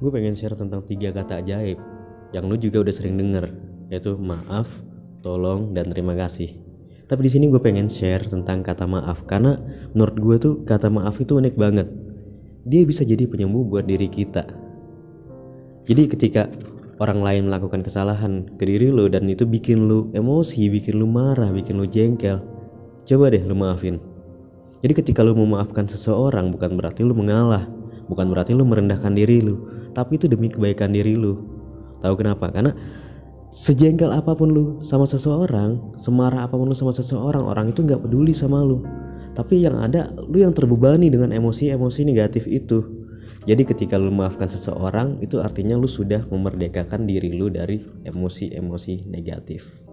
gue pengen share tentang 3 kata ajaib yang lu juga udah sering denger, yaitu maaf, tolong, dan terima kasih. Tapi di sini gue pengen share tentang kata maaf, karena menurut gue tuh kata maaf itu unik banget. Dia bisa jadi penyembuh buat diri kita. Jadi ketika orang lain melakukan kesalahan ke diri lu dan itu bikin lu emosi, bikin lu marah, bikin lu jengkel, coba deh lu maafin. Jadi ketika lu memaafkan seseorang, bukan berarti lu mengalah, bukan berarti lu merendahkan diri lu, tapi itu demi kebaikan diri lu. Tahu kenapa? Karena sejengkel apapun lu sama seseorang, semarah apapun lu sama seseorang, orang itu gak peduli sama lu. Tapi yang ada lu yang terbebani dengan emosi-emosi negatif itu. Jadi ketika lu memaafkan seseorang, itu artinya lu sudah memerdekakan diri lu dari emosi-emosi negatif.